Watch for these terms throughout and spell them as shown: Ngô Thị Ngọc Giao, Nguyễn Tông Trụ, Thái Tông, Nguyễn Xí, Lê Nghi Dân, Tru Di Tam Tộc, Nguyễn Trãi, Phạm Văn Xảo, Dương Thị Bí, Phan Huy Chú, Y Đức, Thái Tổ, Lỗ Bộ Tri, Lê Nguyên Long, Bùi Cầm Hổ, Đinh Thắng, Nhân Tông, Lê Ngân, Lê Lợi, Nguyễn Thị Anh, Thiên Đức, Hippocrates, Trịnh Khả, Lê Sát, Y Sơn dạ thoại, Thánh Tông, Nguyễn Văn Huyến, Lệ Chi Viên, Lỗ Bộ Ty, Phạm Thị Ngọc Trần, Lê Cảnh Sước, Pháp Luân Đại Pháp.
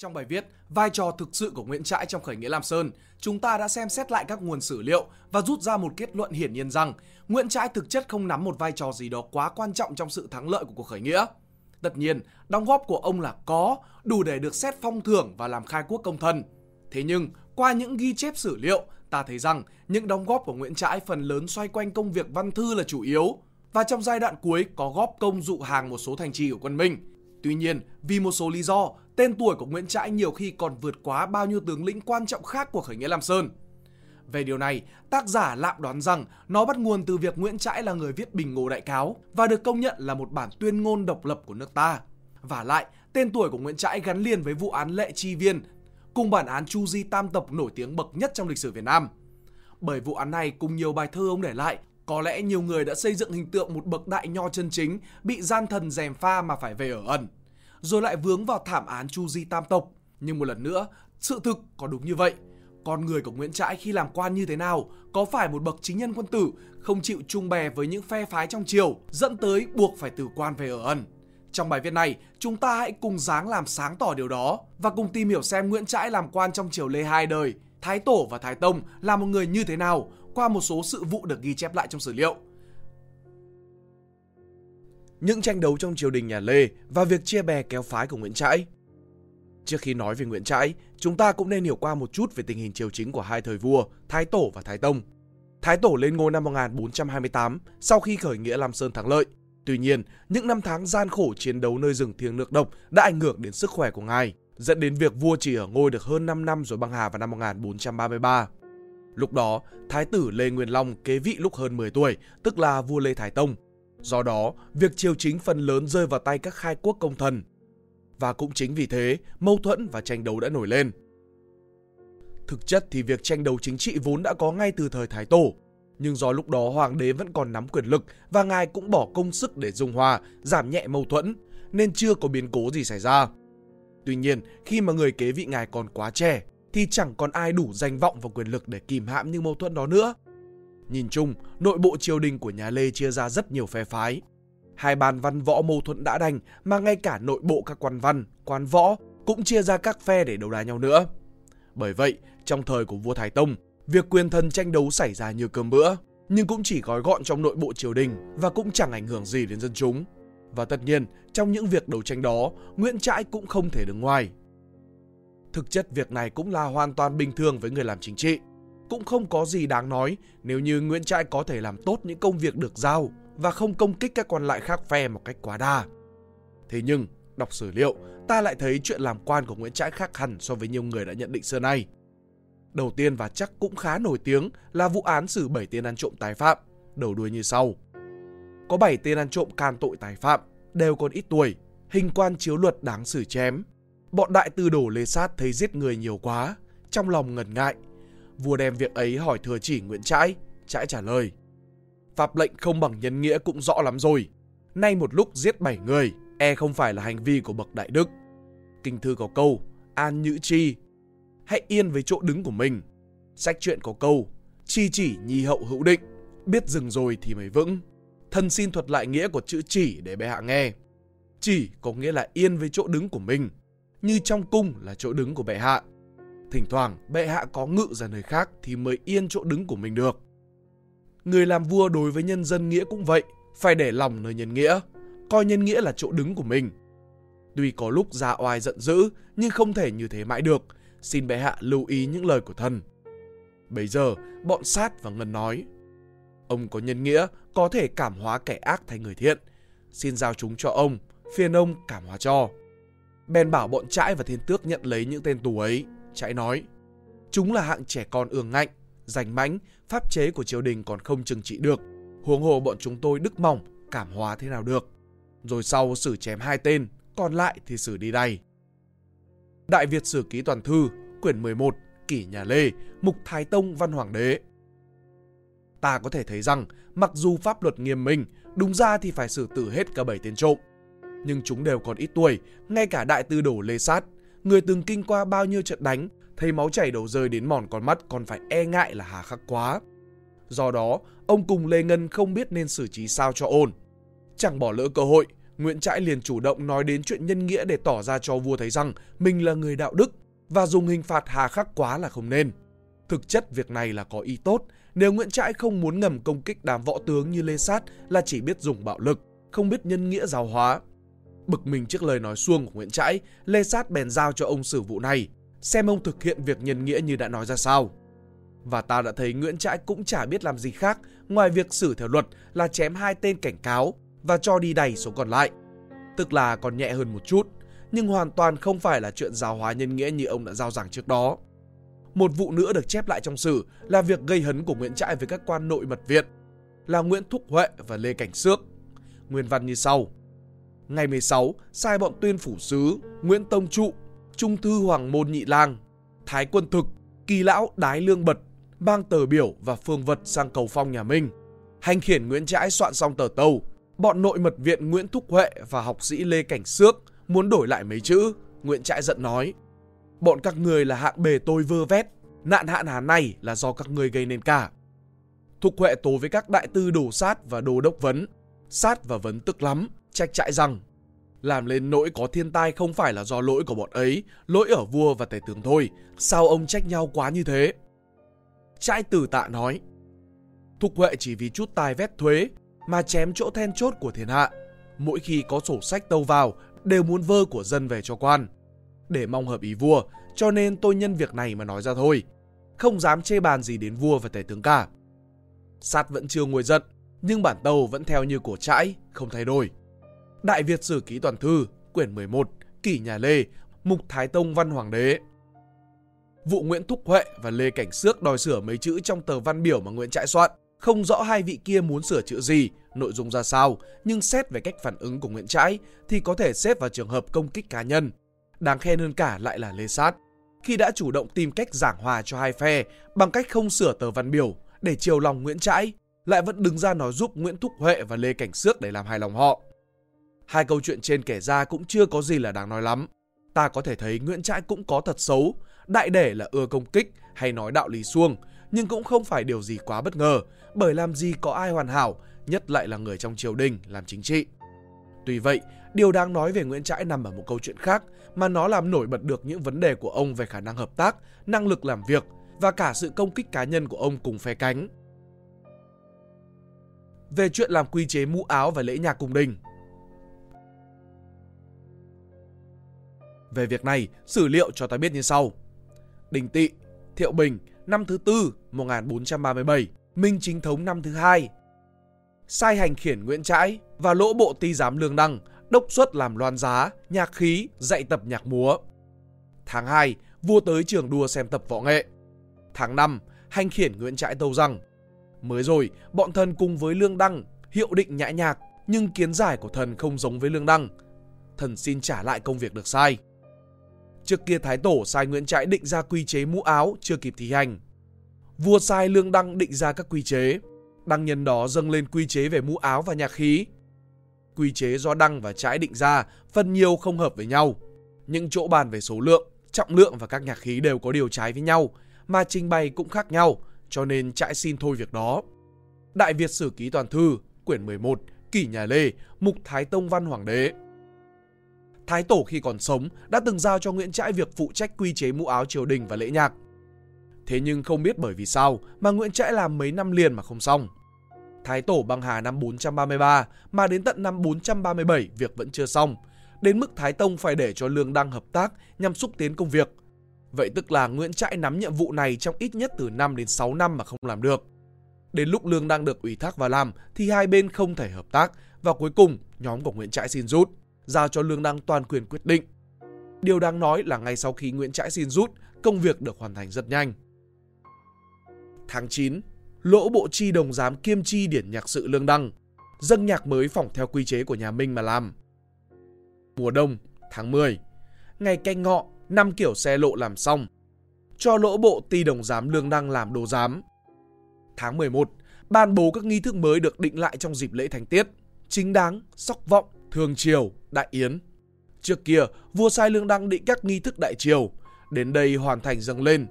Trong bài viết Vai trò thực sự của Nguyễn Trãi trong khởi nghĩa Lam Sơn, chúng ta đã xem xét lại các nguồn sử liệu và rút ra một kết luận hiển nhiên rằng Nguyễn Trãi thực chất không nắm một vai trò gì đó quá quan trọng trong sự thắng lợi của cuộc khởi nghĩa. Tất nhiên, đóng góp của ông là có, đủ để được xét phong thưởng và làm khai quốc công thần. Thế nhưng, qua những ghi chép sử liệu, ta thấy rằng những đóng góp của Nguyễn Trãi phần lớn xoay quanh công việc văn thư là chủ yếu, và trong giai đoạn cuối có góp công dụ hàng một số thành trì của quân Minh. Tuy nhiên, vì một số lý do, tên tuổi của Nguyễn Trãi nhiều khi còn vượt quá bao nhiêu tướng lĩnh quan trọng khác của khởi nghĩa Lam Sơn. Về điều này, tác giả lạm đoán rằng nó bắt nguồn từ việc Nguyễn Trãi là người viết Bình Ngô Đại Cáo và được công nhận là một bản tuyên ngôn độc lập của nước ta. Vả lại, tên tuổi của Nguyễn Trãi gắn liền với vụ án Lệ Chi Viên, cùng bản án Tru Di Tam Tộc nổi tiếng bậc nhất trong lịch sử Việt Nam. Bởi vụ án này cùng nhiều bài thơ ông để lại, có lẽ nhiều người đã xây dựng hình tượng một bậc đại nho chân chính bị gian thần gièm pha mà phải về ở ẩn, rồi lại vướng vào thảm án Tru Di Tam Tộc. Nhưng một lần nữa, sự thực có đúng như vậy? Con người của Nguyễn Trãi khi làm quan như thế nào? Có phải một bậc chính nhân quân tử, không chịu chung bè với những phe phái trong triều, dẫn tới buộc phải từ quan về ở ẩn? Trong bài viết này, chúng ta hãy cùng ráng làm sáng tỏ điều đó và cùng tìm hiểu xem Nguyễn Trãi làm quan trong triều Lê Hai đời, Thái Tổ và Thái Tông là một người như thế nào qua một số sự vụ được ghi chép lại trong sử liệu. Những tranh đấu trong triều đình nhà Lê và việc chia bè kéo phái của Nguyễn Trãi. Trước khi nói về Nguyễn Trãi, chúng ta cũng nên hiểu qua một chút về tình hình triều chính của hai thời vua, Thái Tổ và Thái Tông. Thái Tổ lên ngôi năm 1428 sau khi khởi nghĩa Lam Sơn thắng lợi. Tuy nhiên, những năm tháng gian khổ chiến đấu nơi rừng thiêng nước độc đã ảnh hưởng đến sức khỏe của ngài, dẫn đến việc vua chỉ ở ngôi được hơn 5 năm rồi băng hà vào năm 1433. Lúc đó, Thái tử Lê Nguyên Long kế vị lúc hơn 10 tuổi, tức là vua Lê Thái Tông. Do đó, việc triều chính phần lớn rơi vào tay các khai quốc công thần. Và cũng chính vì thế, mâu thuẫn và tranh đấu đã nổi lên. Thực chất thì việc tranh đấu chính trị vốn đã có ngay từ thời Thái Tổ. Nhưng do lúc đó hoàng đế vẫn còn nắm quyền lực và ngài cũng bỏ công sức để dung hòa, giảm nhẹ mâu thuẫn, nên chưa có biến cố gì xảy ra. Tuy nhiên, khi mà người kế vị ngài còn quá trẻ, thì chẳng còn ai đủ danh vọng và quyền lực để kìm hãm những mâu thuẫn đó nữa. Nhìn chung, nội bộ triều đình của nhà Lê chia ra rất nhiều phe phái. Hai bàn văn võ mâu thuẫn đã đành mà ngay cả nội bộ các quan văn, quan võ cũng chia ra các phe để đấu đá nhau nữa. Bởi vậy, trong thời của vua Thái Tông, việc quyền thần tranh đấu xảy ra như cơm bữa, nhưng cũng chỉ gói gọn trong nội bộ triều đình và cũng chẳng ảnh hưởng gì đến dân chúng. Và tất nhiên, trong những việc đấu tranh đó, Nguyễn Trãi cũng không thể đứng ngoài. Thực chất việc này cũng là hoàn toàn bình thường với người làm chính trị. Cũng không có gì đáng nói nếu như Nguyễn Trãi có thể làm tốt những công việc được giao và không công kích các quan lại khác phe một cách quá đà. Thế nhưng, đọc sử liệu, ta lại thấy chuyện làm quan của Nguyễn Trãi khác hẳn so với nhiều người đã nhận định xưa nay. Đầu tiên và chắc cũng khá nổi tiếng là vụ án xử 7 tên ăn trộm tái phạm, đầu đuôi như sau. Có 7 tên ăn trộm can tội tái phạm, đều còn ít tuổi, hình quan chiếu luật đáng xử chém. Bọn đại tư đồ Lê Sát thấy giết người nhiều quá, trong lòng ngần ngại. Vua đem việc ấy hỏi thừa chỉ Nguyễn Trãi, Trãi trả lời: "Pháp lệnh không bằng nhân nghĩa cũng rõ lắm rồi, nay một lúc giết 7 người, e không phải là hành vi của bậc đại đức." Kinh thư có câu: "An nhữ chi, hãy yên với chỗ đứng của mình." Sách truyện có câu: "Chi chỉ nhi hậu hữu định, biết dừng rồi thì mới vững." Thần xin thuật lại nghĩa của chữ chỉ để bệ hạ nghe. Chỉ có nghĩa là yên với chỗ đứng của mình, như trong cung là chỗ đứng của bệ hạ. Thỉnh thoảng bệ hạ có ngự ra nơi khác thì mới yên chỗ đứng của mình được. Người làm vua đối với nhân dân nghĩa cũng vậy, phải để lòng nơi nhân nghĩa, coi nhân nghĩa là chỗ đứng của mình. Tuy có lúc ra oai giận dữ, nhưng không thể như thế mãi được. Xin bệ hạ lưu ý những lời của thần. Bấy giờ bọn Sát và Ngân nói: "Ông có nhân nghĩa, có thể cảm hóa kẻ ác thành người thiện, xin giao chúng cho ông, phiền ông cảm hóa cho." Bèn bảo bọn Trãi và Thiên Tước nhận lấy những tên tù ấy. Trãi nói: "Chúng là hạng trẻ con ương ngạnh, rành mãnh, pháp chế của triều đình còn không trừng trị được, huống hồ bọn chúng tôi đức mỏng, cảm hóa thế nào được." Rồi sau xử chém 2 tên, còn lại thì xử đi đày. Đại Việt Sử Ký Toàn Thư, quyển 11, kỷ nhà Lê, mục Thái Tông Văn Hoàng Đế. Ta có thể thấy rằng, mặc dù pháp luật nghiêm minh, đúng ra thì phải xử tử hết cả 7 tên trộm, nhưng chúng đều còn ít tuổi, ngay cả đại tư đồ Lê Sát, người từng kinh qua bao nhiêu trận đánh, thấy máu chảy đầu rơi đến mòn con mắt còn phải e ngại là hà khắc quá. Do đó, ông cùng Lê Ngân không biết nên xử trí sao cho ổn. Chẳng bỏ lỡ cơ hội, Nguyễn Trãi liền chủ động nói đến chuyện nhân nghĩa để tỏ ra cho vua thấy rằng mình là người đạo đức và dùng hình phạt hà khắc quá là không nên. Thực chất việc này là có ý tốt, nếu Nguyễn Trãi không muốn ngầm công kích đám võ tướng như Lê Sát là chỉ biết dùng bạo lực, không biết nhân nghĩa giáo hóa. Bực mình trước lời nói suông của Nguyễn Trãi, Lê Sát bèn giao cho ông xử vụ này, xem ông thực hiện việc nhân nghĩa như đã nói ra sao. Và ta đã thấy Nguyễn Trãi cũng chả biết làm gì khác ngoài việc xử theo luật là chém 2 tên cảnh cáo và cho đi đày số còn lại. Tức là còn nhẹ hơn một chút, nhưng hoàn toàn không phải là chuyện giáo hóa nhân nghĩa như ông đã giao giảng trước đó. Một vụ nữa được chép lại trong sử là việc gây hấn của Nguyễn Trãi với các quan nội mật viện là Nguyễn Thúc Huệ và Lê Cảnh Sước. Nguyên văn như sau. Ngày 16, sai bọn tuyên phủ sứ Nguyễn Tông Trụ, trung thư hoàng môn nhị lang, thái quân thực, kỳ lão đái lương bật, mang tờ biểu và phương vật sang Cầu Phong nhà Minh. Hành khiển Nguyễn Trãi soạn xong tờ tâu, bọn nội mật viện Nguyễn Thúc Huệ và học sĩ Lê Cảnh Sước muốn đổi lại mấy chữ. Nguyễn Trãi giận nói: bọn các người là hạn bề tôi vơ vét, nạn hạn hán này là do các người gây nên cả. Thục Huệ tố với các đại tư Đồ Sát và Đô Đốc Vấn. Sát và Vấn tức lắm, trách Trãi rằng làm lên nỗi có thiên tai không phải là do lỗi của bọn ấy, lỗi ở vua và tể tướng thôi, sao ông trách nhau quá như thế? Trãi từ tạ nói: Thục Huệ chỉ vì chút tài vét thuế mà chém chỗ then chốt của thiên hạ. Mỗi khi có sổ sách tâu vào đều muốn vơ của dân về cho quan, để mong hợp ý vua, cho nên tôi nhân việc này mà nói ra thôi, không dám chê bàn gì đến vua và tể tướng cả. Sát vẫn chưa nguôi giận, nhưng bản tâu vẫn theo như của Trãi, không thay đổi. Đại Việt Sử Ký Toàn Thư, quyển 11, kỷ nhà Lê, mục Thái Tông Văn Hoàng Đế. Vụ Nguyễn Thúc Huệ và Lê Cảnh Sước đòi sửa mấy chữ trong tờ văn biểu mà Nguyễn Trãi soạn, không rõ hai vị kia muốn sửa chữ gì, nội dung ra sao, nhưng xét về cách phản ứng của Nguyễn Trãi thì có thể xếp vào trường hợp công kích cá nhân. Đáng khen hơn cả lại là Lê Sát, khi đã chủ động tìm cách giảng hòa cho hai phe bằng cách không sửa tờ văn biểu để chiều lòng Nguyễn Trãi, lại vẫn đứng ra nói giúp Nguyễn Thúc Huệ và Lê Cảnh Sước để làm hài lòng họ. Hai câu chuyện trên kể ra cũng chưa có gì là đáng nói lắm. Ta có thể thấy Nguyễn Trãi cũng có thật xấu, đại để là ưa công kích hay nói đạo lý suông, nhưng cũng không phải điều gì quá bất ngờ, bởi làm gì có ai hoàn hảo, nhất lại là người trong triều đình làm chính trị. Tuy vậy, điều đáng nói về Nguyễn Trãi nằm ở một câu chuyện khác, mà nó làm nổi bật được những vấn đề của ông về khả năng hợp tác, năng lực làm việc và cả sự công kích cá nhân của ông cùng phe cánh. Về chuyện làm quy chế mũ áo và lễ nhạc cung đình. Về việc này, sử liệu cho ta biết như sau. Đinh Tị, Thiệu Bình, năm thứ tư 1437, Minh Chính Thống năm thứ hai, sai hành khiển Nguyễn Trãi và Lỗ Bộ Ty giám Lương Đăng đốc xuất làm loan giá, nhạc khí, dạy tập nhạc múa. Tháng 2, vua tới trường đua xem tập võ nghệ. Tháng 5, hành khiển Nguyễn Trãi tâu rằng: mới rồi, bọn thần cùng với Lương Đăng hiệu định nhã nhạc, nhưng kiến giải của thần không giống với Lương Đăng. Thần xin trả lại công việc được sai. Trước kia Thái Tổ sai Nguyễn Trãi định ra quy chế mũ áo, chưa kịp thi hành. Vua sai Lương Đăng định ra các quy chế. Đăng nhân đó dâng lên quy chế về mũ áo và nhạc khí. Quy chế do Đăng và Trãi định ra phần nhiều không hợp với nhau. Những chỗ bàn về số lượng, trọng lượng và các nhạc khí đều có điều trái với nhau, mà trình bày cũng khác nhau, cho nên Trãi xin thôi việc đó. Đại Việt Sử Ký Toàn Thư, quyển 11, kỷ nhà Lê, mục Thái Tông Văn Hoàng Đế. Thái Tổ khi còn sống đã từng giao cho Nguyễn Trãi việc phụ trách quy chế mũ áo triều đình và lễ nhạc. Thế nhưng không biết bởi vì sao mà Nguyễn Trãi làm mấy năm liền mà không xong. Thái Tổ băng hà năm 433 mà đến tận năm 437 việc vẫn chưa xong, đến mức Thái Tông phải để cho Lương Đăng hợp tác nhằm xúc tiến công việc. Vậy tức là Nguyễn Trãi nắm nhiệm vụ này trong ít nhất từ 5 đến 6 năm mà không làm được. Đến lúc Lương Đăng được ủy thác vào làm thì hai bên không thể hợp tác, và cuối cùng nhóm của Nguyễn Trãi xin rút, giao cho Lương Đăng toàn quyền quyết định. Điều đáng nói là ngay sau khi Nguyễn Trãi xin rút, công việc được hoàn thành rất nhanh. Tháng 9, Lỗ Bộ Tri đồng giám kiêm tri điển nhạc sự Lương Đăng, dâng nhạc mới phỏng theo quy chế của nhà Minh mà làm. Mùa đông, tháng 10, ngày Canh Ngọ, 5 kiểu xe lộ làm xong, cho Lỗ Bộ Ty đồng giám Lương Đăng làm đồ giám. Tháng 11, ban bố các nghi thức mới được định lại trong dịp lễ thánh tiết, chính đáng, sóc vọng, thường triều, đại yến. Trước kia, vua sai Lương Đăng định các nghi thức đại triều, đến đây hoàn thành dâng lên.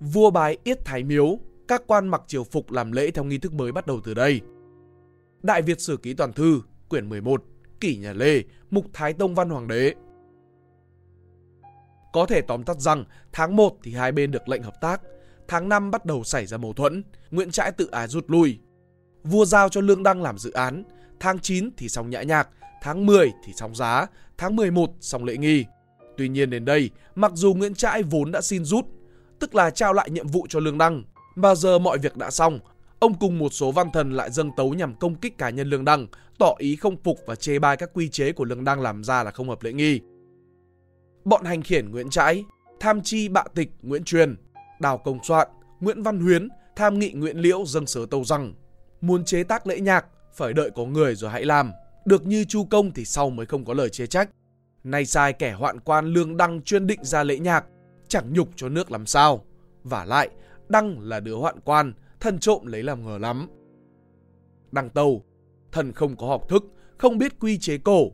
Vua bái yết thái miếu, các quan mặc triều phục làm lễ theo nghi thức mới bắt đầu từ đây. Đại Việt Sử Ký Toàn Thư, quyển 11, kỷ nhà Lê, mục Thái Tông Văn Hoàng đế. Có thể tóm tắt rằng, tháng 1 thì hai bên được lệnh hợp tác, tháng 5 bắt đầu xảy ra mâu thuẫn, Nguyễn Trãi tự ái rút lui. Vua giao cho Lương Đăng làm dự án, tháng 9 thì xong nhã nhạc, tháng 10 thì xong giá, tháng 11 xong lễ nghi. Tuy nhiên đến đây, mặc dù Nguyễn Trãi vốn đã xin rút, tức là trao lại nhiệm vụ cho Lương Đăng, mà giờ mọi việc đã xong, ông cùng một số văn thần lại dâng tấu nhằm công kích cá nhân Lương Đăng, tỏ ý không phục và chê bai các quy chế của Lương Đăng làm ra là không hợp lễ nghi. Bọn hành khiển Nguyễn Trãi, tham chi bạ tịch Nguyễn Truyền, Đào Công Soạn, Nguyễn Văn Huyến, tham nghị Nguyễn Liễu dâng sớ tâu rằng muốn chế tác lễ nhạc, phải đợi có người rồi hãy làm, được như Chu Công thì sau mới không có lời chê trách. Nay sai kẻ hoạn quan Lương Đăng chuyên định ra lễ nhạc, chẳng nhục cho nước làm sao. Vả lại, Đăng là đứa hoạn quan, thần trộm lấy làm ngờ lắm. Đăng tâu, thần không có học thức, không biết quy chế cổ.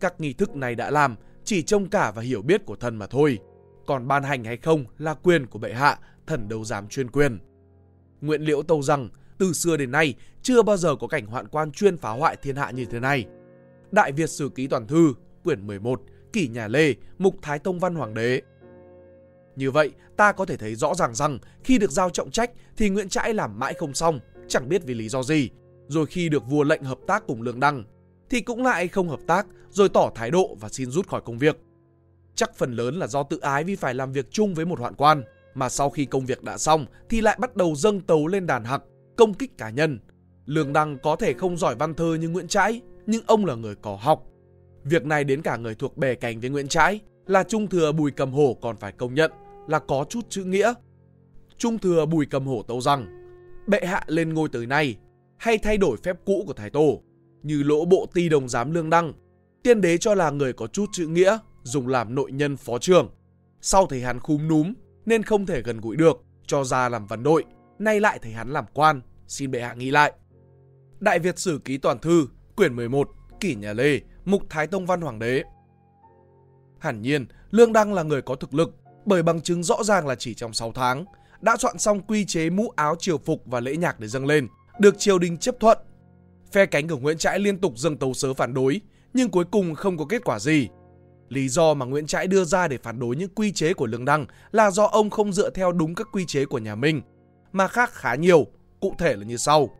Các nghi thức này đã làm, chỉ trông cả và hiểu biết của thần mà thôi. Còn ban hành hay không là quyền của bệ hạ, thần đâu dám chuyên quyền. Nguyễn Liễu tâu rằng, từ xưa đến nay, chưa bao giờ có cảnh hoạn quan chuyên phá hoại thiên hạ như thế này. Đại Việt Sử Ký Toàn Thư, quyển 11, kỷ nhà Lê, mục Thái Tông Văn Hoàng đế. Như vậy, ta có thể thấy rõ ràng rằng khi được giao trọng trách thì Nguyễn Trãi làm mãi không xong, chẳng biết vì lý do gì. Rồi khi được vua lệnh hợp tác cùng Lương Đăng, thì cũng lại không hợp tác, rồi tỏ thái độ và xin rút khỏi công việc. Chắc phần lớn là do tự ái vì phải làm việc chung với một hoạn quan, mà sau khi công việc đã xong thì lại bắt đầu dâng tấu lên đàn hặc, công kích cá nhân. Lương Đăng có thể không giỏi văn thơ như Nguyễn Trãi, nhưng ông là người có học. Việc này đến cả người thuộc bè cánh với Nguyễn Trãi là Trung thừa Bùi Cầm Hổ còn phải công nhận là có chút chữ nghĩa. Trung thừa Bùi Cầm Hổ tâu rằng, bệ hạ lên ngôi tới nay hay thay đổi phép cũ của Thái Tổ, như Lỗ Bộ Ty đồng giám Lương Đăng, tiên đế cho là người có chút chữ nghĩa, dùng làm nội nhân phó trưởng. Sau thấy hắn khúm núm nên không thể gần gũi được, cho ra làm văn đội. Nay lại thấy hắn làm quan, xin bệ hạ nghĩ lại. Đại Việt Sử Ký Toàn Thư, quyển 11, kỷ nhà Lê, mục Thái Tông Văn Hoàng đế. Hẳn nhiên, Lương Đăng là người có thực lực, bởi bằng chứng rõ ràng là chỉ trong 6 tháng, đã soạn xong quy chế mũ áo triều phục và lễ nhạc để dâng lên, được triều đình chấp thuận. Phe cánh của Nguyễn Trãi liên tục dâng tấu sớ phản đối, nhưng cuối cùng không có kết quả gì. Lý do mà Nguyễn Trãi đưa ra để phản đối những quy chế của Lương Đăng là do ông không dựa theo đúng các quy chế của nhà Minh, mà khác khá nhiều, cụ thể là như sau.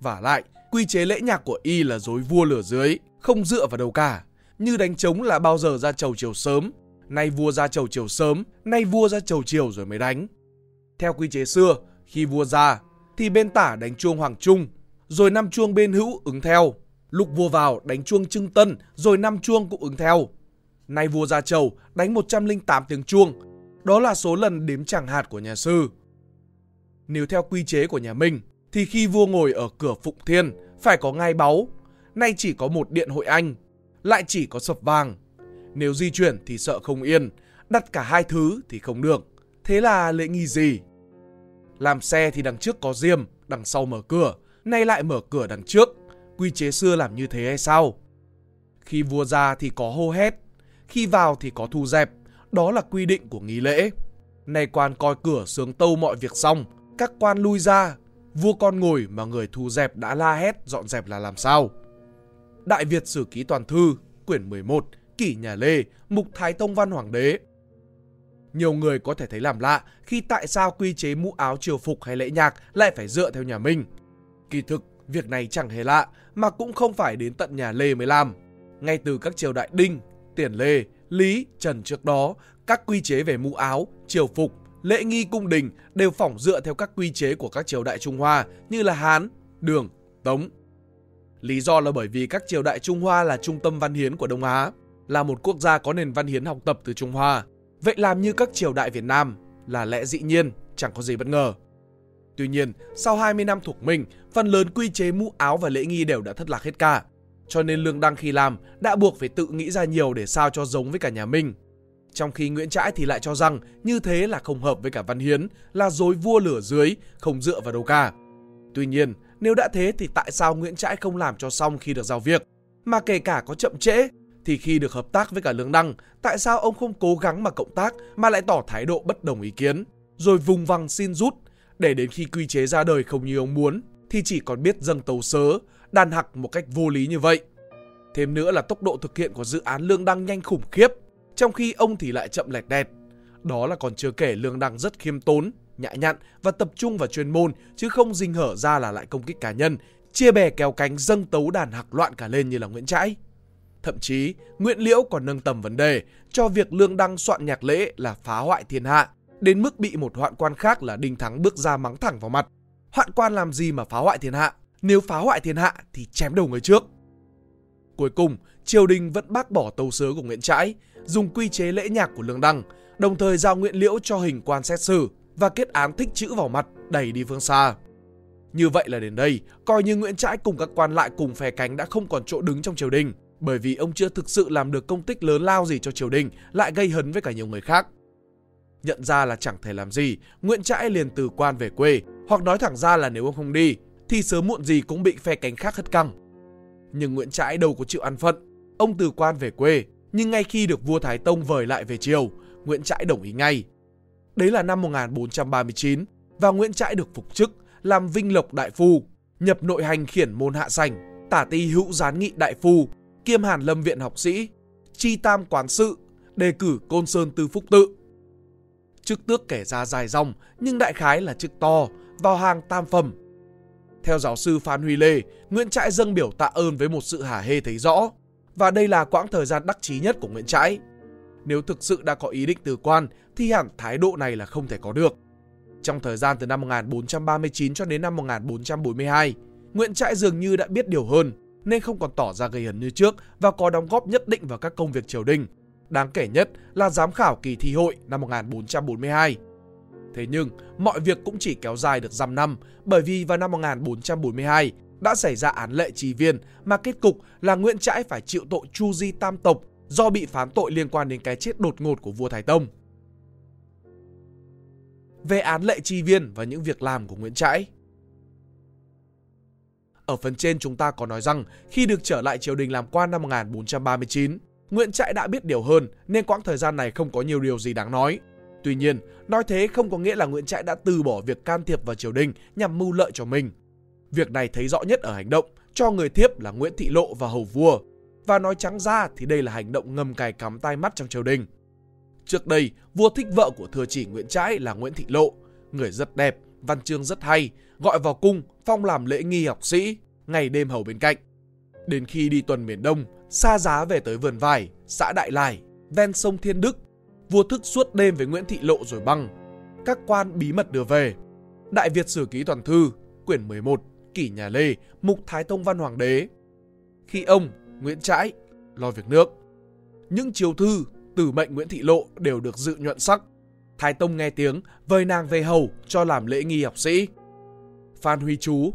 Vả lại, quy chế lễ nhạc của y là dối vua lửa dưới, không dựa vào đâu cả. Như đánh trống là bao giờ ra chầu chiều sớm, nay vua ra chầu chiều sớm, nay vua ra chầu chiều rồi mới đánh. Theo quy chế xưa, khi vua ra thì bên tả đánh chuông Hoàng Trung, rồi 5 chuông bên hữu ứng theo. Lúc vua vào đánh chuông Trưng Tân, rồi 5 chuông cũng ứng theo. Nay vua ra chầu đánh 108 tiếng chuông, đó là số lần đếm chẳng hạt của nhà sư. Nếu theo quy chế của nhà Minh thì khi vua ngồi ở cửa Phụng Thiên phải có ngai báu, nay chỉ có một điện Hội Anh, lại chỉ có sập vàng. Nếu di chuyển thì sợ không yên, đặt cả hai thứ thì không được, thế là lễ nghi gì? Làm xe thì đằng trước có diêm, đằng sau mở cửa, nay lại mở cửa đằng trước, quy chế xưa làm như thế hay sao? Khi vua ra thì có hô hét, khi vào thì có thu dẹp, đó là quy định của nghi lễ. Nay quan coi cửa sướng tâu mọi việc xong, các quan lui ra, vua con ngồi mà người thu dẹp đã la hét dọn dẹp là làm sao? Đại Việt Sử Ký Toàn Thư, quyển 11, kỷ nhà Lê, mục Thái Tông Văn Hoàng đế. Nhiều người có thể thấy làm lạ khi tại sao quy chế mũ áo triều phục hay lễ nhạc lại phải dựa theo nhà Minh. Kỳ thực, việc này chẳng hề lạ, mà cũng không phải đến tận nhà Lê mới làm. Ngay từ các triều đại Đinh, Tiền Lê, Lý, Trần trước đó, các quy chế về mũ áo, triều phục, lễ nghi cung đình đều phỏng dựa theo các quy chế của các triều đại Trung Hoa như là Hán, Đường, Tống. Lý do là bởi vì các triều đại Trung Hoa là trung tâm văn hiến của Đông Á, là một quốc gia có nền văn hiến học tập từ Trung Hoa. Vậy làm như các triều đại Việt Nam là lẽ dĩ nhiên, chẳng có gì bất ngờ. Tuy nhiên, sau 20 năm thuộc Minh, phần lớn quy chế mũ áo và lễ nghi đều đã thất lạc hết cả. Cho nên Lương Đăng khi làm đã buộc phải tự nghĩ ra nhiều để sao cho giống với cả nhà Minh. Trong khi Nguyễn Trãi thì lại cho rằng như thế là không hợp với cả văn hiến, là dối vua lửa dưới, không dựa vào đâu cả. Tuy nhiên, nếu đã thế thì tại sao Nguyễn Trãi không làm cho xong khi được giao việc? Mà kể cả có chậm trễ, thì khi được hợp tác với cả Lương Đăng, tại sao ông không cố gắng mà cộng tác mà lại tỏ thái độ bất đồng ý kiến, rồi vùng vằng xin rút, để đến khi quy chế ra đời không như ông muốn, thì chỉ còn biết dâng tấu sớ, đàn hặc một cách vô lý như vậy. Thêm nữa là tốc độ thực hiện của dự án Lương Đăng nhanh khủng khiếp, trong khi ông thì lại chậm lẹt đẹt. Đó là còn chưa kể Lương Đăng rất khiêm tốn, nhã nhặn và tập trung vào chuyên môn, chứ không rình hở ra là lại công kích cá nhân, chia bè kéo cánh dâng tấu đàn hạc loạn cả lên như là Nguyễn Trãi. Thậm chí, Nguyễn Liễu còn nâng tầm vấn đề cho việc Lương Đăng soạn nhạc lễ là phá hoại thiên hạ, đến mức bị một hoạn quan khác là Đinh Thắng bước ra mắng thẳng vào mặt. Hoạn quan làm gì mà phá hoại thiên hạ? Nếu phá hoại thiên hạ thì chém đầu người trước. Cuối cùng, triều đình vẫn bác bỏ tấu sớ của Nguyễn Trãi, dùng quy chế lễ nhạc của Lương Đăng, đồng thời giao Nguyễn Liễu cho hình quan xét xử và kết án thích chữ vào mặt, đẩy đi phương xa. Như vậy là đến đây, coi như Nguyễn Trãi cùng các quan lại cùng phe cánh đã không còn chỗ đứng trong triều đình, bởi vì ông chưa thực sự làm được công tích lớn lao gì cho triều đình, lại gây hấn với cả nhiều người khác. Nhận ra là chẳng thể làm gì, Nguyễn Trãi liền từ quan về quê, hoặc nói thẳng ra là nếu ông không đi, thì sớm muộn gì cũng bị phe cánh khác hất căng. Nhưng Nguyễn Trãi đâu có chịu ăn phận, ông từ quan về quê, nhưng ngay khi được vua Thái Tông vời lại về triều, Nguyễn Trãi đồng ý ngay. Đấy là năm 1439 và Nguyễn Trãi được phục chức làm Vinh Lộc đại phu, nhập nội hành khiển môn hạ sảnh, tả ti hữu gián nghị đại phu, kiêm Hàn Lâm viện học sĩ, tri tam quán sự, đề cử Côn Sơn tư phúc tự. Chức tước kể ra dài dòng nhưng đại khái là chức to, vào hàng tam phẩm. Theo giáo sư Phan Huy Lê, Nguyễn Trãi dâng biểu tạ ơn với một sự hả hê thấy rõ, và đây là quãng thời gian đắc chí nhất của Nguyễn Trãi. Nếu thực sự đã có ý định từ quan thì hẳn thái độ này là không thể có được. Trong thời gian từ năm 1439 cho đến năm 1442, Nguyễn Trãi dường như đã biết điều hơn nên không còn tỏ ra gây hấn như trước và có đóng góp nhất định vào các công việc triều đình. Đáng kể nhất là giám khảo kỳ thi hội năm 1442. Thế nhưng, mọi việc cũng chỉ kéo dài được dăm năm, bởi vì vào năm 1442 đã xảy ra án Lệ Chi Viên mà kết cục là Nguyễn Trãi phải chịu tội Tru Di Tam Tộc do bị phán tội liên quan đến cái chết đột ngột của vua Thái Tông. Về án Lệ Chi Viên và những việc làm của Nguyễn Trãi, ở phần trên chúng ta có nói rằng khi được trở lại triều đình làm quan năm 1439, Nguyễn Trãi đã biết điều hơn nên quãng thời gian này không có nhiều điều gì đáng nói. Tuy nhiên, nói thế không có nghĩa là Nguyễn Trãi đã từ bỏ việc can thiệp vào triều đình nhằm mưu lợi cho mình. Việc này thấy rõ nhất ở hành động cho người thiếp là Nguyễn Thị Lộ và hầu vua. Và nói trắng ra thì đây là hành động ngầm cài cắm tai mắt trong triều đình. Trước đây, vua thích vợ của thừa chỉ Nguyễn Trãi là Nguyễn Thị Lộ, người rất đẹp, văn chương rất hay, gọi vào cung, phong làm lễ nghi học sĩ, ngày đêm hầu bên cạnh. Đến khi đi tuần miền Đông, xa giá về tới vườn vải, xã Đại Lải, ven sông Thiên Đức, vua thức suốt đêm với Nguyễn Thị Lộ rồi băng. Các quan bí mật đưa về. Đại Việt Sử Ký Toàn Thư, quyển 11, kỷ nhà Lê, mục Thái Tông Văn Hoàng Đế. Khi ông, Nguyễn Trãi, lo việc nước, những chiếu thư, tử mệnh Nguyễn Thị Lộ đều được dự nhuận sắc. Thái Tông nghe tiếng, vời nàng về hầu cho làm lễ nghi học sĩ. Phan Huy Chú,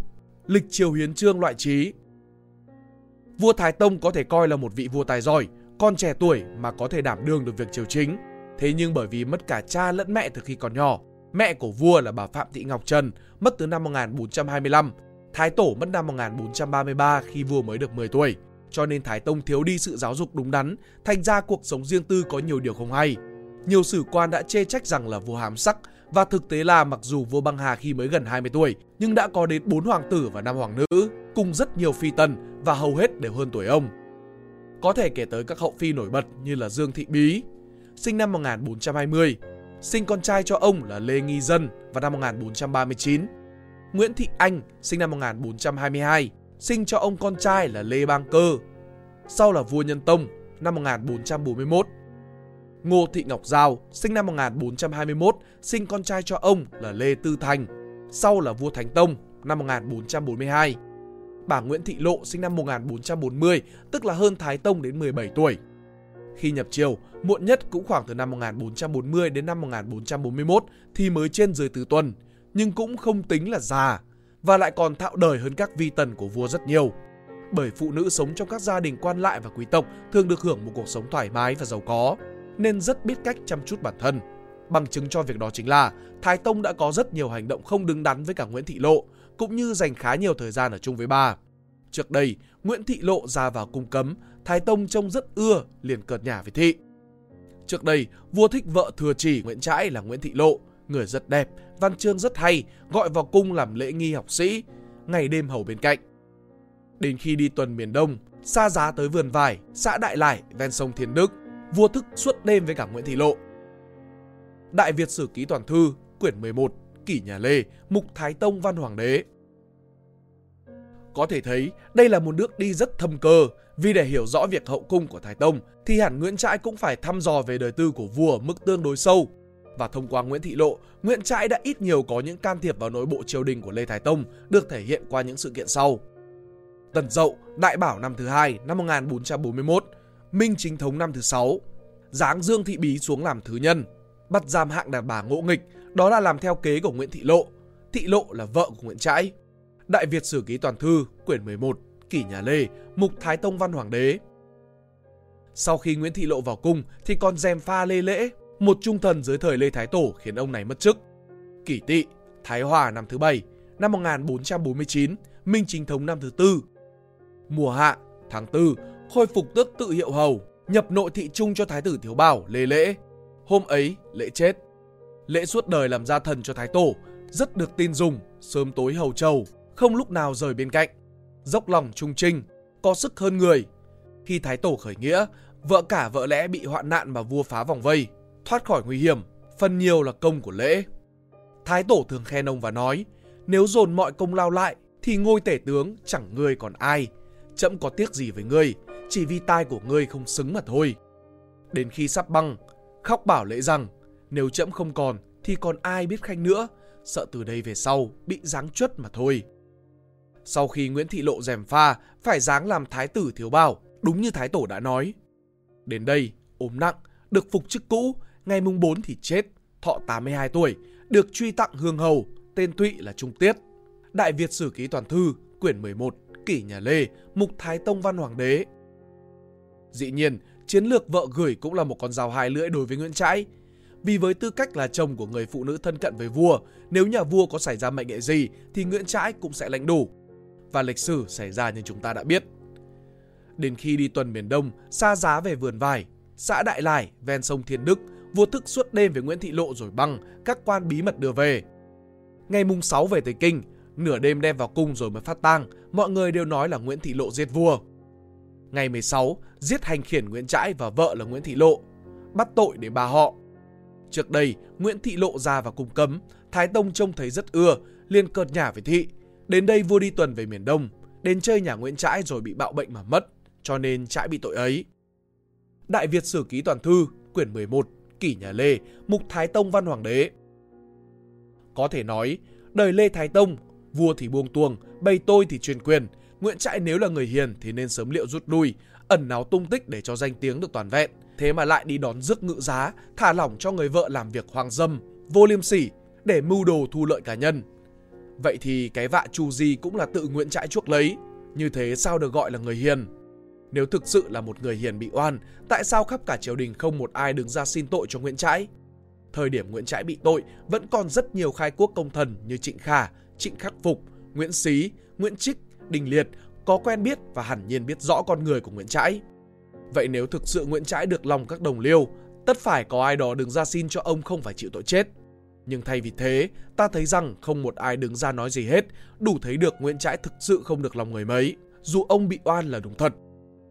lịch triều hiến chương loại trí. Vua Thái Tông có thể coi là một vị vua tài giỏi, còn trẻ tuổi mà có thể đảm đương được việc triều chính. Thế nhưng bởi vì mất cả cha lẫn mẹ từ khi còn nhỏ, mẹ của vua là bà Phạm Thị Ngọc Trần mất từ năm 1425, Thái Tổ mất năm 1433 khi vua mới được 10 tuổi. Cho nên Thái Tông thiếu đi sự giáo dục đúng đắn, thành ra cuộc sống riêng tư có nhiều điều không hay. Nhiều sử quan đã chê trách rằng là vua hám sắc, và thực tế là mặc dù vua băng hà khi mới gần 20 tuổi, nhưng đã có đến 4 hoàng tử và 5 hoàng nữ, cùng rất nhiều phi tần và hầu hết đều hơn tuổi ông. Có thể kể tới các hậu phi nổi bật như là Dương Thị Bí, sinh năm 1420, sinh con trai cho ông là Lê Nghi Dân vào năm 1439, Nguyễn Thị Anh, sinh năm 1422, sinh cho ông con trai là Lê Bang Cơ, sau là vua Nhân Tông năm 1441. Ngô Thị Ngọc Giao, sinh năm 1421, sinh con trai cho ông là Lê Tư Thành, sau là vua Thánh Tông năm 1442. Bà Nguyễn Thị Lộ, sinh năm 1440, tức là hơn Thái Tông đến 17 tuổi. Khi nhập triều, muộn nhất cũng khoảng từ năm 1440 đến năm 1441 thì mới trên dưới tứ tuần, nhưng cũng không tính là già, và lại còn thạo đời hơn các vi tần của vua rất nhiều. Bởi phụ nữ sống trong các gia đình quan lại và quý tộc thường được hưởng một cuộc sống thoải mái và giàu có, nên rất biết cách chăm chút bản thân. Bằng chứng cho việc đó chính là Thái Tông đã có rất nhiều hành động không đứng đắn với cả Nguyễn Thị Lộ, cũng như dành khá nhiều thời gian ở chung với bà. Trước đây, Nguyễn Thị Lộ ra vào cung cấm, Thái Tông trông rất ưa, liền cợt nhả với thị. Trước đây, vua thích vợ thừa chỉ Nguyễn Trãi là Nguyễn Thị Lộ, người rất đẹp, văn chương rất hay, gọi vào cung làm lễ nghi học sĩ, ngày đêm hầu bên cạnh. Đến khi đi tuần miền Đông, xa giá tới vườn vải, xã Đại Lải, ven sông Thiên Đức, vua thức suốt đêm với cả Nguyễn Thị Lộ. Đại Việt Sử Ký Toàn Thư, quyển 11, kỷ nhà Lê, mục Thái Tông Văn Hoàng Đế. Có thể thấy đây là một nước đi rất thâm cơ, vì để hiểu rõ việc hậu cung của Thái Tông thì hẳn Nguyễn Trãi cũng phải thăm dò về đời tư của vua ở mức tương đối sâu. Và thông qua Nguyễn Thị Lộ, Nguyễn Trãi đã ít nhiều có những can thiệp vào nội bộ triều đình của Lê Thái Tông, được thể hiện qua những sự kiện sau. Tần Dậu, Đại Bảo năm thứ 2 năm 1441, Minh Chính Thống năm thứ 6, giáng Dương Thị Bí xuống làm thứ nhân, bắt giam hạng đàn bà ngỗ nghịch, đó là làm theo kế của Nguyễn Thị Lộ. Thị Lộ là vợ của Nguyễn Trãi. Đại Việt Sử Ký Toàn Thư, quyển 11, kỷ nhà Lê, mục Thái Tông Văn Hoàng Đế. Sau khi Nguyễn Thị Lộ vào cung thì còn gièm pha Lê Lễ, một trung thần dưới thời Lê Thái Tổ, khiến ông này mất chức. Kỷ Tỵ, Thái Hòa năm thứ 7, năm 1449, Minh Chính Thống năm thứ 4. Mùa hạ, tháng 4, khôi phục tước tự hiệu hầu, nhập nội thị trung cho Thái tử Thiếu Bảo Lê Lễ. Hôm ấy, Lễ chết. Lễ suốt đời làm gia thần cho Thái Tổ, rất được tin dùng, sớm tối hầu trầu, không lúc nào rời bên cạnh, dốc lòng trung trinh, có sức hơn người. Khi Thái Tổ khởi nghĩa, vợ cả vợ Lẽ bị hoạn nạn mà vua phá vòng vây, thoát khỏi nguy hiểm, phần nhiều là công của Lễ. Thái Tổ thường khen ông và nói: "Nếu dồn mọi công lao lại thì ngôi tể tướng chẳng ngươi còn ai. Trẫm có tiếc gì với ngươi, chỉ vì tai của ngươi không xứng mà thôi." Đến khi sắp băng, khóc bảo Lễ rằng: "Nếu trẫm không còn thì còn ai biết khanh nữa, sợ từ đây về sau bị giáng truất mà thôi." Sau khi Nguyễn Thị Lộ gièm pha phải giáng làm Thái tử Thiếu Bảo, đúng như Thái Tổ đã nói. Đến đây, ốm nặng, được phục chức cũ, ngày mùng 4 thì chết, thọ 82 tuổi, được truy tặng hương hầu, tên Thụy là Trung Tiết. Đại Việt Sử Ký Toàn Thư, quyển 11, kỷ nhà Lê, mục Thái Tông Văn Hoàng Đế. Dĩ nhiên, chiến lược vợ gửi cũng là một con dao hai lưỡi đối với Nguyễn Trãi. Vì với tư cách là chồng của người phụ nữ thân cận với vua, nếu nhà vua có xảy ra mệnh hệ gì thì Nguyễn Trãi cũng sẽ lãnh đủ. Và lịch sử xảy ra như chúng ta đã biết. Đến khi đi tuần miền Đông, xa giá về vườn vải, xã Đại Lải, ven sông Thiên Đức, vua thức suốt đêm với Nguyễn Thị Lộ rồi băng, các quan bí mật đưa về. Ngày mùng 6 về tới Kinh, nửa đêm đem vào cung rồi mới phát tang, mọi người đều nói là Nguyễn Thị Lộ giết vua. Ngày 16, giết hành khiển Nguyễn Trãi và vợ là Nguyễn Thị Lộ, bắt tội để bà họ. Trước đây, Nguyễn Thị Lộ ra vào cung cấm, Thái Tông trông thấy rất ưa, liền cợt nhả với thị. Đến đây vua đi tuần về miền Đông, đến chơi nhà Nguyễn Trãi rồi bị bạo bệnh mà mất, cho nên Trãi bị tội ấy. Đại Việt Sử Ký Toàn Thư, quyển 11, kỷ nhà Lê, mục Thái Tông Văn Hoàng Đế. Có thể nói, đời Lê Thái Tông, vua thì buông tuồng, bày tôi thì truyền quyền, Nguyễn Trãi nếu là người hiền thì nên sớm liệu rút lui, ẩn náu tung tích để cho danh tiếng được toàn vẹn, thế mà lại đi đón rước ngự giá, thả lỏng cho người vợ làm việc hoang dâm, vô liêm sỉ để mưu đồ thu lợi cá nhân. Vậy thì cái vạ Tru Di cũng là tự Nguyễn Trãi chuốc lấy, như thế sao được gọi là người hiền? Nếu thực sự là một người hiền bị oan, tại sao khắp cả triều đình không một ai đứng ra xin tội cho Nguyễn Trãi? Thời điểm Nguyễn Trãi bị tội, vẫn còn rất nhiều khai quốc công thần như Trịnh Khả, Trịnh Khắc Phục, Nguyễn Xí, Nguyễn Trích, Đình Liệt có quen biết và hẳn nhiên biết rõ con người của Nguyễn Trãi. Vậy nếu thực sự Nguyễn Trãi được lòng các đồng liêu, tất phải có ai đó đứng ra xin cho ông không phải chịu tội chết. Nhưng thay vì thế, ta thấy rằng không một ai đứng ra nói gì hết, đủ thấy được Nguyễn Trãi thực sự không được lòng người mấy, dù ông bị oan là đúng thật.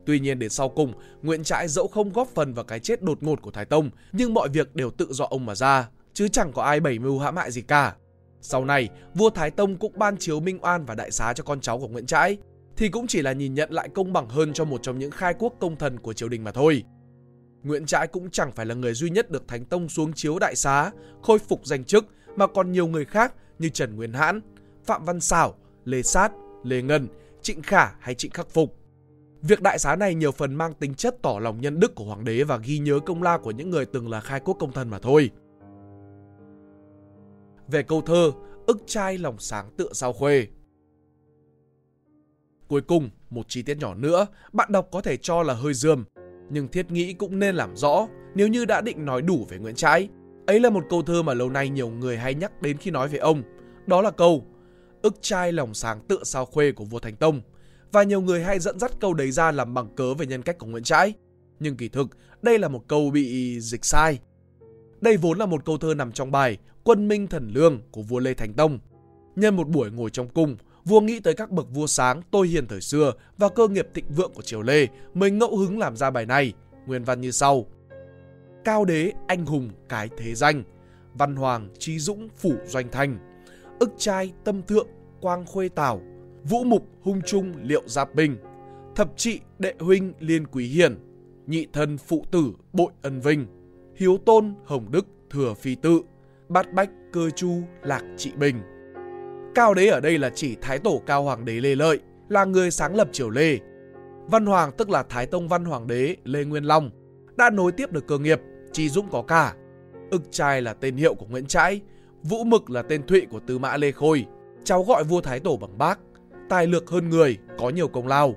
Tuy nhiên đến sau cùng, Nguyễn Trãi dẫu không góp phần vào cái chết đột ngột của Thái Tông, nhưng mọi việc đều tự do ông mà ra, chứ chẳng có ai bày mưu hãm hại gì cả. Sau này, vua Thái Tông cũng ban chiếu minh oan và đại xá cho con cháu của Nguyễn Trãi, thì cũng chỉ là nhìn nhận lại công bằng hơn cho một trong những khai quốc công thần của triều đình mà thôi. Nguyễn Trãi cũng chẳng phải là người duy nhất được Thánh Tông xuống chiếu đại xá, khôi phục danh chức, mà còn nhiều người khác như Trần Nguyên Hãn, Phạm Văn Xảo, Lê Sát, Lê Ngân, Trịnh Khả hay Trịnh Khắc Phục. Việc đại xá này nhiều phần mang tính chất tỏ lòng nhân đức của hoàng đế và ghi nhớ công lao của những người từng là khai quốc công thần mà thôi. Về câu thơ, ức trai lòng sáng tựa sao khuê. Cuối cùng, một chi tiết nhỏ nữa, bạn đọc có thể cho là hơi rườm, nhưng thiết nghĩ cũng nên làm rõ nếu như đã định nói đủ về Nguyễn Trãi. Ấy là một câu thơ mà lâu nay nhiều người hay nhắc đến khi nói về ông. Đó là câu ức trai lòng sáng tựa sao khuê của vua Thánh Tông. Và nhiều người hay dẫn dắt câu đấy ra làm bằng cớ về nhân cách của Nguyễn Trãi. Nhưng kỳ thực, đây là một câu bị dịch sai. Đây vốn là một câu thơ nằm trong bài Quân Minh Thần Lương của vua Lê Thánh Tông. Nhân một buổi ngồi trong cung, Vua nghĩ tới các bậc vua sáng, tôi hiền thời xưa và cơ nghiệp thịnh vượng của triều Lê mới ngẫu hứng làm ra bài này. Nguyên văn như sau: Cao đế anh hùng cái thế danh, văn hoàng trí dũng phủ doanh thành, ức trai tâm thượng quang khuê tảo, vũ mục hung trung liệu giáp binh, thập trị đệ huynh liên quý hiền, nhị thân phụ tử bội ân vinh, hiếu tôn hồng đức thừa phi tự, bát bách cơ chu lạc trị bình. Cao đế ở đây là chỉ Thái Tổ Cao Hoàng đế Lê Lợi, là người sáng lập triều Lê. Văn hoàng tức là Thái Tông Văn Hoàng đế Lê Nguyên Long, đã nối tiếp được cơ nghiệp, trí dũng có cả. Ức trai là tên hiệu của Nguyễn Trãi, Vũ Mực là tên thụy của Tư Mã Lê Khôi, cháu gọi vua Thái Tổ bằng bác, tài lược hơn người, có nhiều công lao.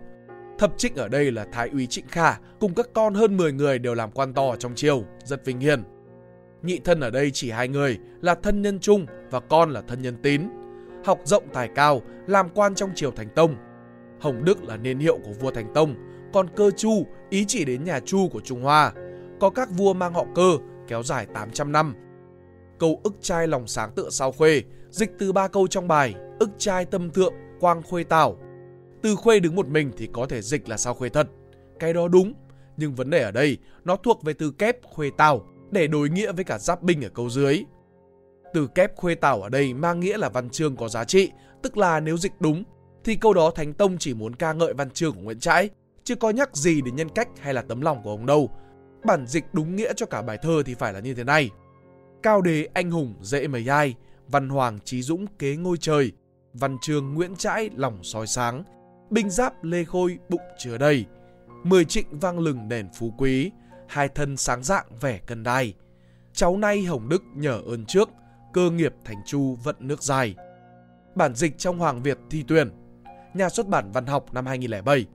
Thập trịnh ở đây là Thái úy Trịnh Khả cùng các con hơn 10 người đều làm quan to trong triều, rất vinh hiển. Nhị thân ở đây chỉ hai người là thân nhân Trung và con là thân nhân Tín. Học rộng tài cao, làm quan trong triều Thánh Tông. Hồng Đức là niên hiệu của vua Thánh Tông, còn Cơ Chu ý chỉ đến nhà Chu của Trung Hoa. Có các vua mang họ Cơ, kéo dài 800 năm. Câu ức trai lòng sáng tựa sao khuê, dịch từ ba câu trong bài, ức trai tâm thượng, quang khuê tảo. Từ khuê đứng một mình thì có thể dịch là sao khuê thật. Cái đó đúng, nhưng vấn đề ở đây, nó thuộc về từ kép khuê tảo để đối nghĩa với cả giáp binh ở câu dưới. Từ kép khuê tảo ở đây mang nghĩa là văn chương có giá trị, tức là nếu dịch đúng, thì câu đó Thánh Tông chỉ muốn ca ngợi văn chương của Nguyễn Trãi, chứ có nhắc gì đến nhân cách hay là tấm lòng của ông đâu. Bản dịch đúng nghĩa cho cả bài thơ thì phải là như thế này: Cao đế anh hùng dễ mấy ai, văn hoàng trí dũng kế ngôi trời, văn chương Nguyễn Trãi lòng soi sáng, binh giáp Lê Khôi bụng chứa đầy, 10 trịnh vang lừng đèn phú quý, hai thân sáng dạng vẻ cân đai. Cháu nay Hồng Đức nhờ ơn trước, cơ nghiệp Thành Chu vận nước dài. Bản dịch trong Hoàng Việt Thi Tuyển, Nhà xuất bản Văn học năm 2007.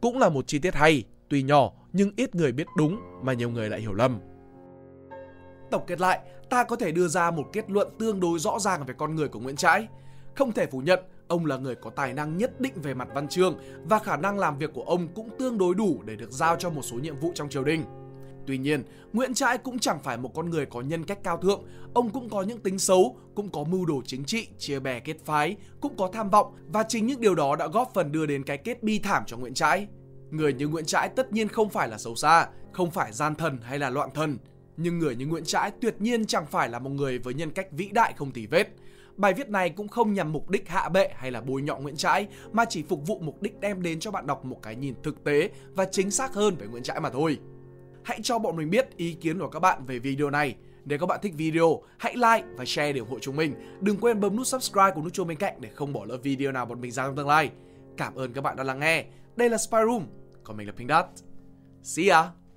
Cũng là một chi tiết hay, tuy nhỏ nhưng ít người biết đúng mà nhiều người lại hiểu lầm. Tổng kết lại, ta có thể đưa ra một kết luận tương đối rõ ràng về con người của Nguyễn Trãi. Không thể phủ nhận, ông là người có tài năng nhất định về mặt văn chương và khả năng làm việc của ông cũng tương đối đủ để được giao cho một số nhiệm vụ trong triều đình. Tuy nhiên, Nguyễn Trãi cũng chẳng phải một con người có nhân cách cao thượng, ông cũng có những tính xấu, cũng có mưu đồ chính trị, chia bè kết phái, cũng có tham vọng và chính những điều đó đã góp phần đưa đến cái kết bi thảm cho Nguyễn Trãi. Người như Nguyễn Trãi tất nhiên không phải là xấu xa, không phải gian thần hay là loạn thần, nhưng người như Nguyễn Trãi tuyệt nhiên chẳng phải là một người với nhân cách vĩ đại không tì vết. Bài viết này cũng không nhằm mục đích hạ bệ hay là bôi nhọ Nguyễn Trãi mà chỉ phục vụ mục đích đem đến cho bạn đọc một cái nhìn thực tế và chính xác hơn về Nguyễn Trãi mà thôi. Hãy cho bọn mình biết ý kiến của các bạn về video này. Nếu các bạn thích video, hãy like và share để ủng hộ chúng mình. Đừng quên bấm nút subscribe cùng nút chuông bên cạnh để không bỏ lỡ video nào bọn mình ra trong tương lai. Cảm ơn các bạn đã lắng nghe. Đây là Spy Room, còn mình là Pink Dot. See ya!